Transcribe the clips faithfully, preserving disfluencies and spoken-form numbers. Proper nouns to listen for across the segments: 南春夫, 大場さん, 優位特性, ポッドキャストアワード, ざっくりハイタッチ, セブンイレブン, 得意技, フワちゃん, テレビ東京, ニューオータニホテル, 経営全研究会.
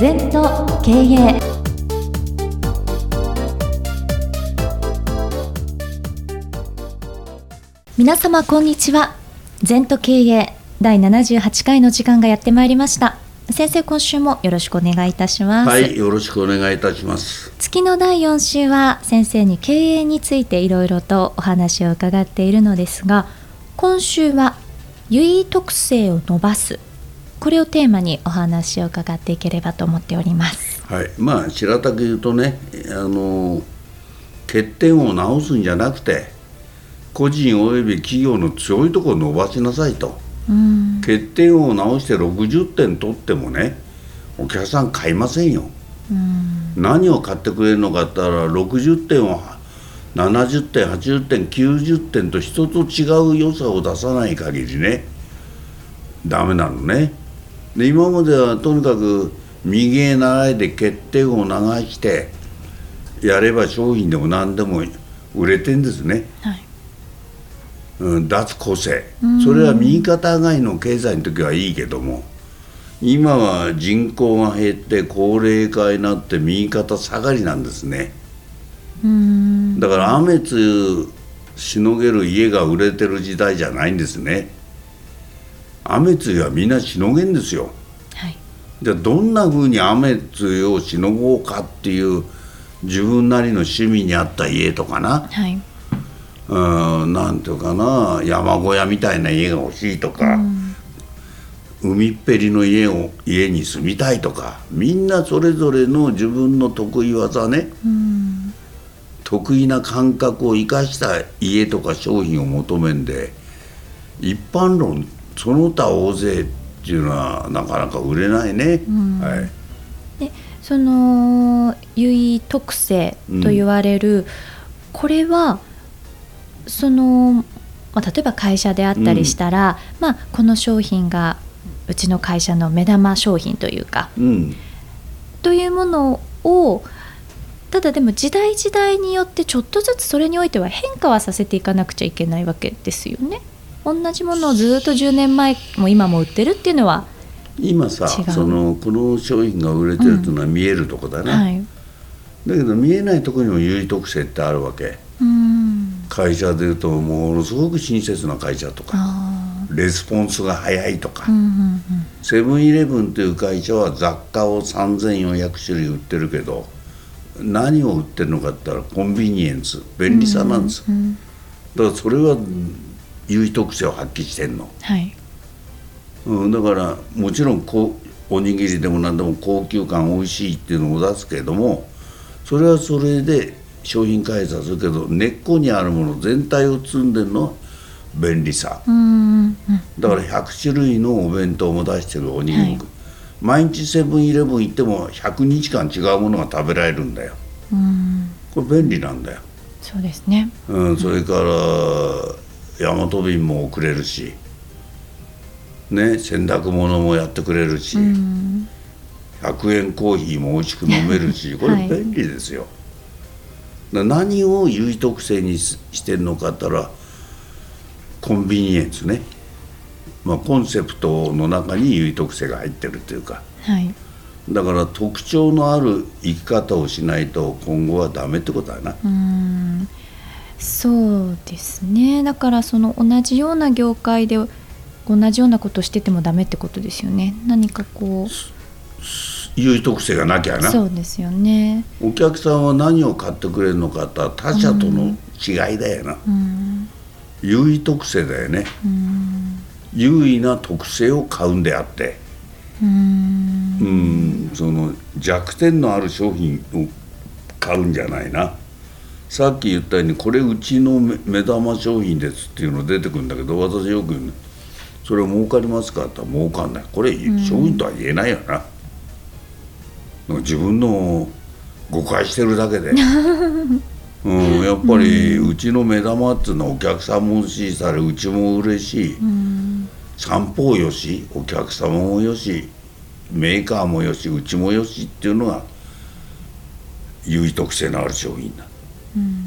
禅と経営。皆様こんにちは。禅と経営だいななじゅうはちかいの時間がやってまいりました。先生、今週もよろしくお願いいたします。はい、よろしくお願いいたします。月のだいよん週は先生に経営についていろいろとお話を伺っているのですが、今週は優位特性を伸ばす、これをテーマにお話を伺っていければと思っております。はい、まあ平たく言うとね、あの欠点を直すんじゃなくて個人および企業の強いところを伸ばしなさいと。うん、欠点を直してろくじゅってん取ってもね、お客さん買いませんよ。うん、何を買ってくれるのかって言ったらろくじゅってんをななじゅってんはちじゅってんきゅうじゅってんと一つ違う良さを出さない限りね、ダメなのね。で、今まではとにかく右へ流れで欠点を流してやれば商品でも何でも売れてんですね。はい、うん、脱個性、それは右肩上がりの経済の時はいいけども、今は人口が減って高齢化になって右肩下がりなんですね。うーん、だから雨つしのげる家が売れてる時代じゃないんですね。雨つゆはみんなしのげんですよ。はい、じゃあどんな風に雨つゆをしのごうかっていう自分なりの趣味に合った家とかな、はい、うん、なんていうかな、山小屋みたいな家が欲しいとか、うん、海っぺりの家を家に住みたいとか、みんなそれぞれの自分の得意技ね、うん、得意な感覚を生かした家とか商品を求めんで、一般論その他大勢っていうのはなかなか売れないね。うん、はい、でその優位特性と言われる、うん、これはそのまあ、例えば会社であったりしたら、うん、まあ、この商品がうちの会社の目玉商品というか、うん、というものを、ただでも時代時代によってちょっとずつそれにおいては変化はさせていかなくちゃいけないわけですよね。同じものをずっとじゅうねんまえも今も売ってるっていうのは違う。今さ、そのこの商品が売れてるというのは見えるとこだね。うん、はい、だけど見えないとこにも優位特性ってあるわけ。うん、会社でいうとものすごく親切な会社とか、レスポンスが早いとか、セブンイレブンという会社は雑貨をさんぜんよんひゃくしゅるい売ってるけど、何を売ってるのかって言ったらコンビニエンス、便利さなんです。うんうん、だからそれは優位特性を発揮してんの。はい、うん、だからもちろんこうおにぎりでも何でも高級感美味しいっていうのを出すけども、それはそれで商品開発するけど、根っこにあるもの全体を積んでるのは便利さ。うん、だからひゃくしゅるいのお弁当も出してるおにぎり、はい、毎日セブンイレブン行ってもひゃくにちかん違うものが食べられるんだよ。うん、これ便利なんだよ。そうですね。うん、それからヤマト便も送れるし、ね、洗濯物もやってくれるし、うん、ひゃくえんコーヒーも美味しく飲めるし、これ便利ですよ。はい、何を優位特性にしてるのかって言ったらコンビニエンスね、まあ、コンセプトの中に優位特性が入ってるというか、はい、だから特徴のある生き方をしないと今後はダメってことだな。うーん、そうですね。だからその同じような業界で同じようなことしててもダメってことですよね。何かこう優位特性がなきゃな。そうですよね。お客さんは何を買ってくれるのかって他社との違いだよな。うん、優位特性だよね。うん、優位な特性を買うんであって、うん、うん、その弱点のある商品を買うんじゃないな。さっき言ったようにこれうちの目玉商品ですっていうの出てくるんだけど、私よく言うの、それ儲かりますかって言ったら儲かんない。これ商品とは言えないよな。自分の誤解してるだけで、うん、やっぱりうちの目玉っていうのはお客さんもしされうちも嬉しい、うん、三方よし、お客様もよし、メーカーもよし、うちもよしっていうのが優位特性のある商品だ。うん、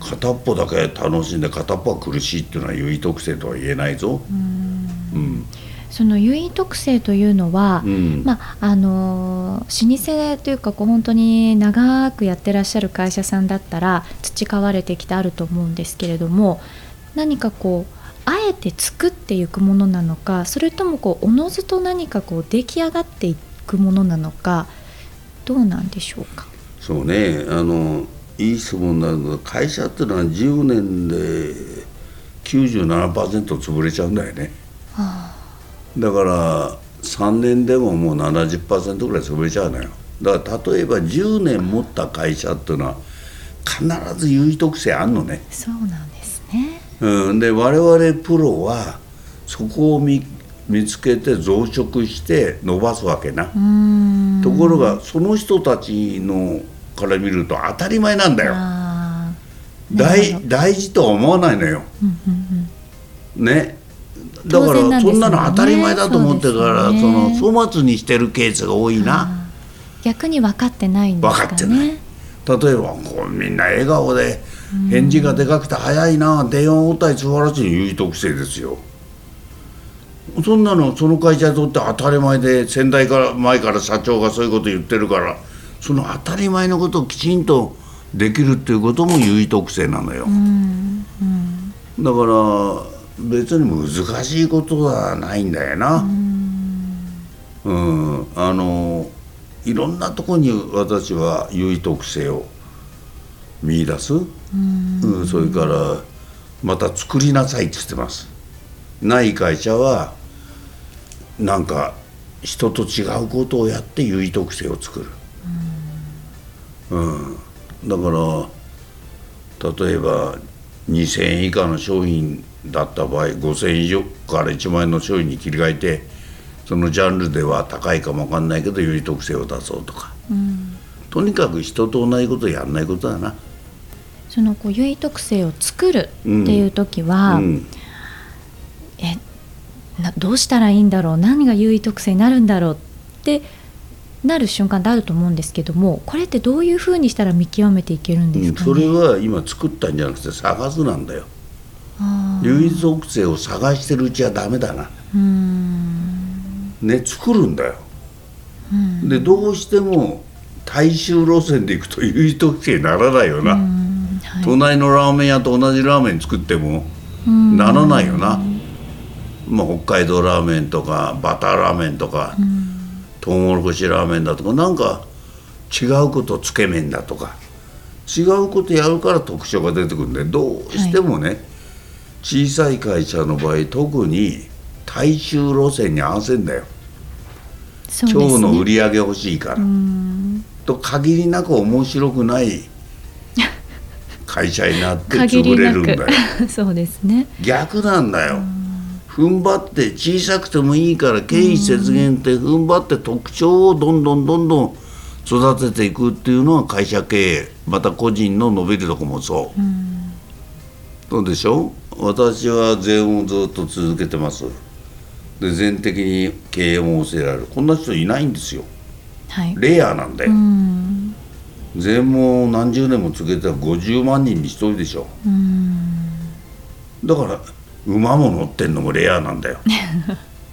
片っぽだけ楽しんで片っぽは苦しいっていうのは優位特性とは言えないぞ。うん、うん、その優位特性というのは、うんまあ、あの老舗というかこう本当に長くやってらっしゃる会社さんだったら培われてきてあると思うんですけれども、何かこうあえて作っていくものなのか、それともこうおのずと何かこう出来上がっていくものなのか、どうなんでしょうか。そうね、あのいい質問なんだけど、会社ってのはじゅうねんで きゅうじゅうななパーセント 潰れちゃうんだよね、はあ、だからさんねんでももう ななじゅっパーセント ぐらい潰れちゃうのよ。だから例えばじゅうねん持った会社っていうのは必ず優位特性あんのね。そうなんですね、うん、で我々プロはそこを見、見つけて増殖して伸ばすわけな。うーん、ところがその人たちのから見ると当たり前なんだよ。あ、大, 大事とは思わないのよ、うんうんうん、ね。だからそんなの当たり前だと思ってたから、ね、その粗末にしてるケースが多いな。逆に分かってないんですかね。分かってない。例えばこうみんな笑顔で返事がでかくて早いな、電話応対素晴らしい、優位特性ですよ。そんなのその会社にとって当たり前で、先代から前から社長がそういうこと言ってるから、その当たり前のことをきちんとできるっていうことも優位特性なのよ、うんうん、だから別に難しいことはないんだよな。うん、うん、あのいろんなとこに私は優位特性を見出す、うん、うん、それからまた作りなさいって言ってます。ない会社はなんか人と違うことをやって優位特性を作る。うん、だから例えばにせんえん以下の商品だった場合、ごせんえん以上からいちまんえんの商品に切り替えて、そのジャンルでは高いかも分かんないけど優位特性を出そうとか、うん、とにかく人と同じことをやらないことだな。そのこう優位特性を作るっていう時は、うんうん、えなどうしたらいいんだろう、何が優位特性になるんだろうってなる瞬間であると思うんですけども、これってどういうふうにしたら見極めていけるんですかね。それは今作ったんじゃなくて探すなんだよ。優位属性を探してるうちはダメだな。うーん、ね、作るんだよ、うん、でどうしても大衆路線でいくと優位特性にならないよな。うん、はい、隣のラーメン屋と同じラーメン作ってもならないよな。まあ、北海道ラーメンとかバターラーメンとか、うん、トウモロコシラーメンだとか、なんか違うこと、つけ麺だとか違うことやるから特徴が出てくるんで、どうしてもね、はい、小さい会社の場合特に大衆路線に合わせんだよ。そうですね、今日の売り上げ欲しいから、うーんと限りなく面白くない会社になって潰れるんだよそうですね、逆なんだよ。踏ん張って小さくてもいいから経費節減って踏ん張って特徴をどんどんどんどん育てていくっていうのは会社経営、また個人の伸びるとこもそう、うん、どうでしょう。私は全をずっと続けてます。で全的に経営も教えられる、こんな人いないんですよ、はい、レアなんで、うん、全も何十年も続けてたらごじゅうまんにんに一人でしょ、うん、だから馬も乗ってんのもレアなんだよ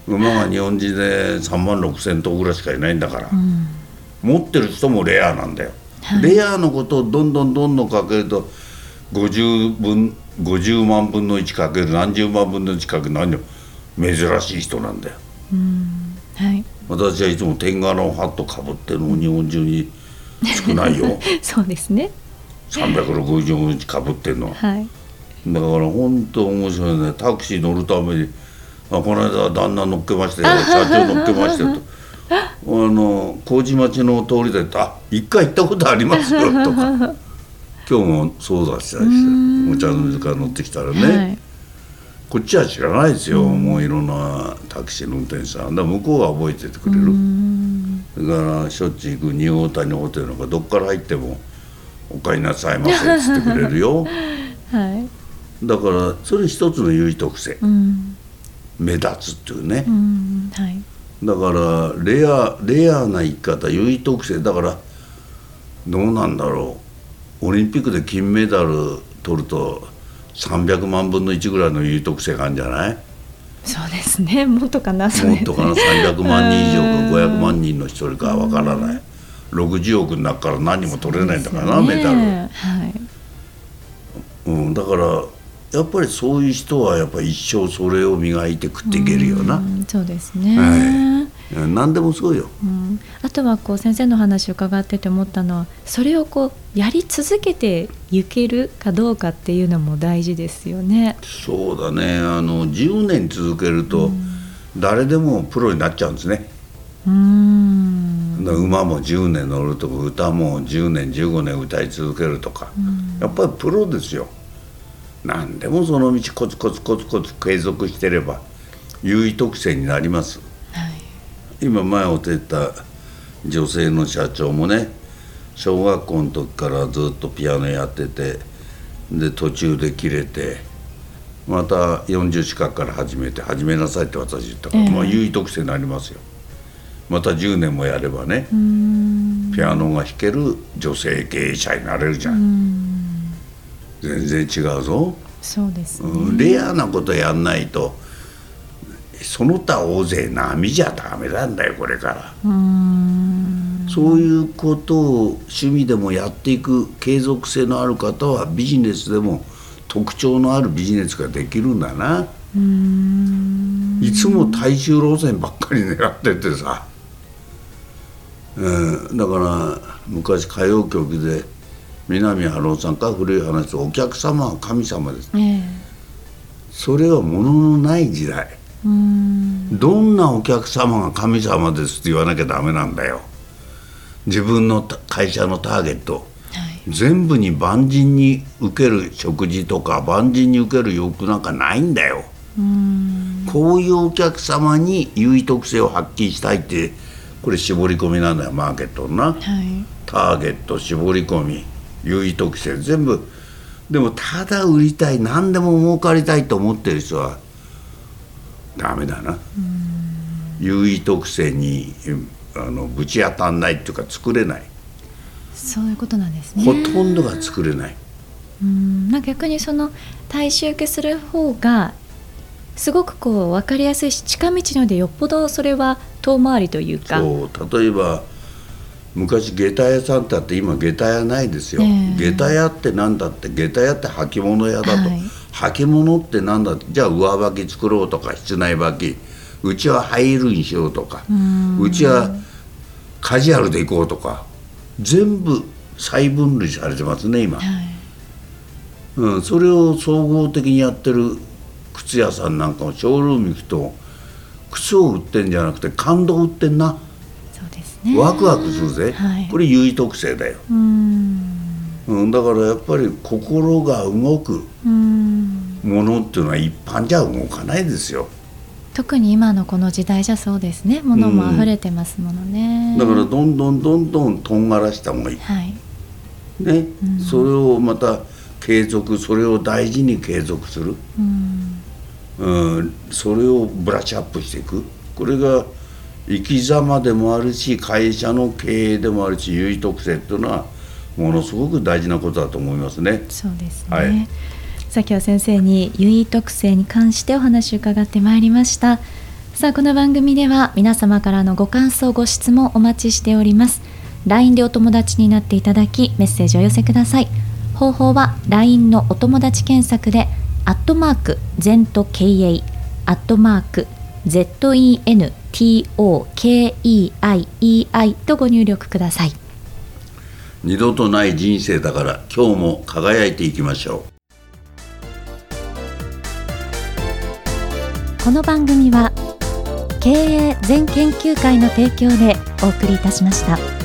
馬が日本人でさんまんろくせんとうぐらいしかいないんだから、うん、持ってる人もレアなんだよ、はい、レアのことをどんどんどんどんかけるとごじゅうまんぶんのいちかける何十万分のいちかける何よ、珍しい人なんだよ、うん、はい、私はいつも天柄のハットかぶってるのも日本中に少ないよそうですね、さんびゃくろくじゅうごにちかぶってるのは、はい、だから本当面白いね。タクシー乗るために、あ、この間旦那乗っけましたよ、社長乗っけましたよとあの麹町の通りであ一回行ったことありますよとか今日もそうだしたりして、お茶の水から乗ってきたらね、はい、こっちは知らないですよ、うん、もういろんなタクシーの運転手さんだ、向こうは覚えててくれる。うん、だからしょっちゅう行くニューオータニホテルなんかどっから入ってもお帰りなさいませって言ってくれるよはい、だからそれ一つの優位特性、うん、目立つっていうね、うん、はい、だからレア、レアな生き方、優位特性だからどうなんだろう。オリンピックで金メダル取るとさんびゃくまんぶんのいちぐらいの優位特性があるんじゃない。そうですね、もっとかな、それもっとかな、さんびゃくまんにんいじょうかごひゃくまんにんの一人かわからない、ろくじゅうおくの中から何も取れないんだからな、ね、メダル、はいうん、だからやっぱりそういう人はやっぱり一生それを磨いて食っていけるよな。うんそうですね、はい、何でもそうよ、うん、あとはこう先生の話を伺ってて思ったのは、それをこうやり続けていけるかどうかっていうのも大事ですよね。そうだね、あのじゅうねん続けると誰でもプロになっちゃうんですね。うーん、だから馬もじゅうねん乗るとか歌もじゅうねんじゅうごねん歌い続けるとか、やっぱりプロですよ。何でもその道コツコツコツコツ継続してれば優位特性になります、はい、今前お手た女性の社長もね、小学校の時からずっとピアノやってて、で途中で切れてまたよんじゅう資格から始めて、始めなさいって私言ったから、えーまあ、優位特性になりますよ。またじゅうねんもやればね、うーんピアノが弾ける女性経営者になれるじゃん。うーん全然違うぞ。そうですね、うん、レアなことやんないとその他大勢並じゃダメなんだよこれから。うーんそういうことを趣味でもやっていく継続性のある方はビジネスでも特徴のあるビジネスができるんだな。うーんいつも大衆路線ばっかり狙っててさ、うん、だから昔歌謡曲で南春夫さんから古い話、お客様は神様です、えー、それはもののない時代。うーんどんなお客様が神様ですって言わなきゃダメなんだよ。自分の会社のターゲット、はい、全部に万人に受ける食事とか万人に受ける洋服なんかないんだよ。うーんこういうお客様に優位特性を発揮したいって、これ絞り込みなんだよマーケットな、はい、ターゲット絞り込み優位特性全部。でもただ売りたい、何でも儲かりたいと思ってる人はダメだな。うん優位特性にあのぶち当たんないっていうか作れない。そういうことなんですね。ほとんどが作れない。うんなんか逆にその大衆受けする方がすごくこう分かりやすいし、近道のでよっぽどそれは遠回りというか。そう例えば昔下駄屋さんってあって、今下駄屋ないですよ、えー、下駄屋ってなんだって、下駄屋って履物屋だと、はい、履物ってなんだって、じゃあ上履き作ろうとか室内履き、うちはハイヒールにしようとか、 う, うちはカジュアルで行こうとか、全部再分類されてますね今、はいうん、それを総合的にやってる靴屋さんなんかもショールーム行くと靴を売ってんじゃなくて感動売ってんな。ワクワクするぜ、はい、これ優位特性だよ。うーんうんだからやっぱり心が動くものっていうのは一般じゃ動かないですよ。特に今のこの時代じゃそうですね、ものも溢れてますものね。だからどんどんどんどんとんがらした方がいい、はいね、それをまた継続、それを大事に継続する、うんうんそれをブラッシュアップしていく、これが生き様でもあるし会社の経営でもあるし、優位特性っていうのはものすごく大事なことだと思いますね。そうですね、はい、さあ今日は先生に優位特性に関してお話を伺ってまいりました。さあこの番組では皆様からのご感想ご質問お待ちしております。 ライン でお友達になっていただきメッセージを寄せください。方法は ライン のお友達検索でアットマーク全と経営アットマークゼットイーエヌティーオーケーイーアイイーアイ とご入力ください。二度とない人生だから今日も輝いていきましょう。この番組は経営全研究会の提供でお送りいたしました。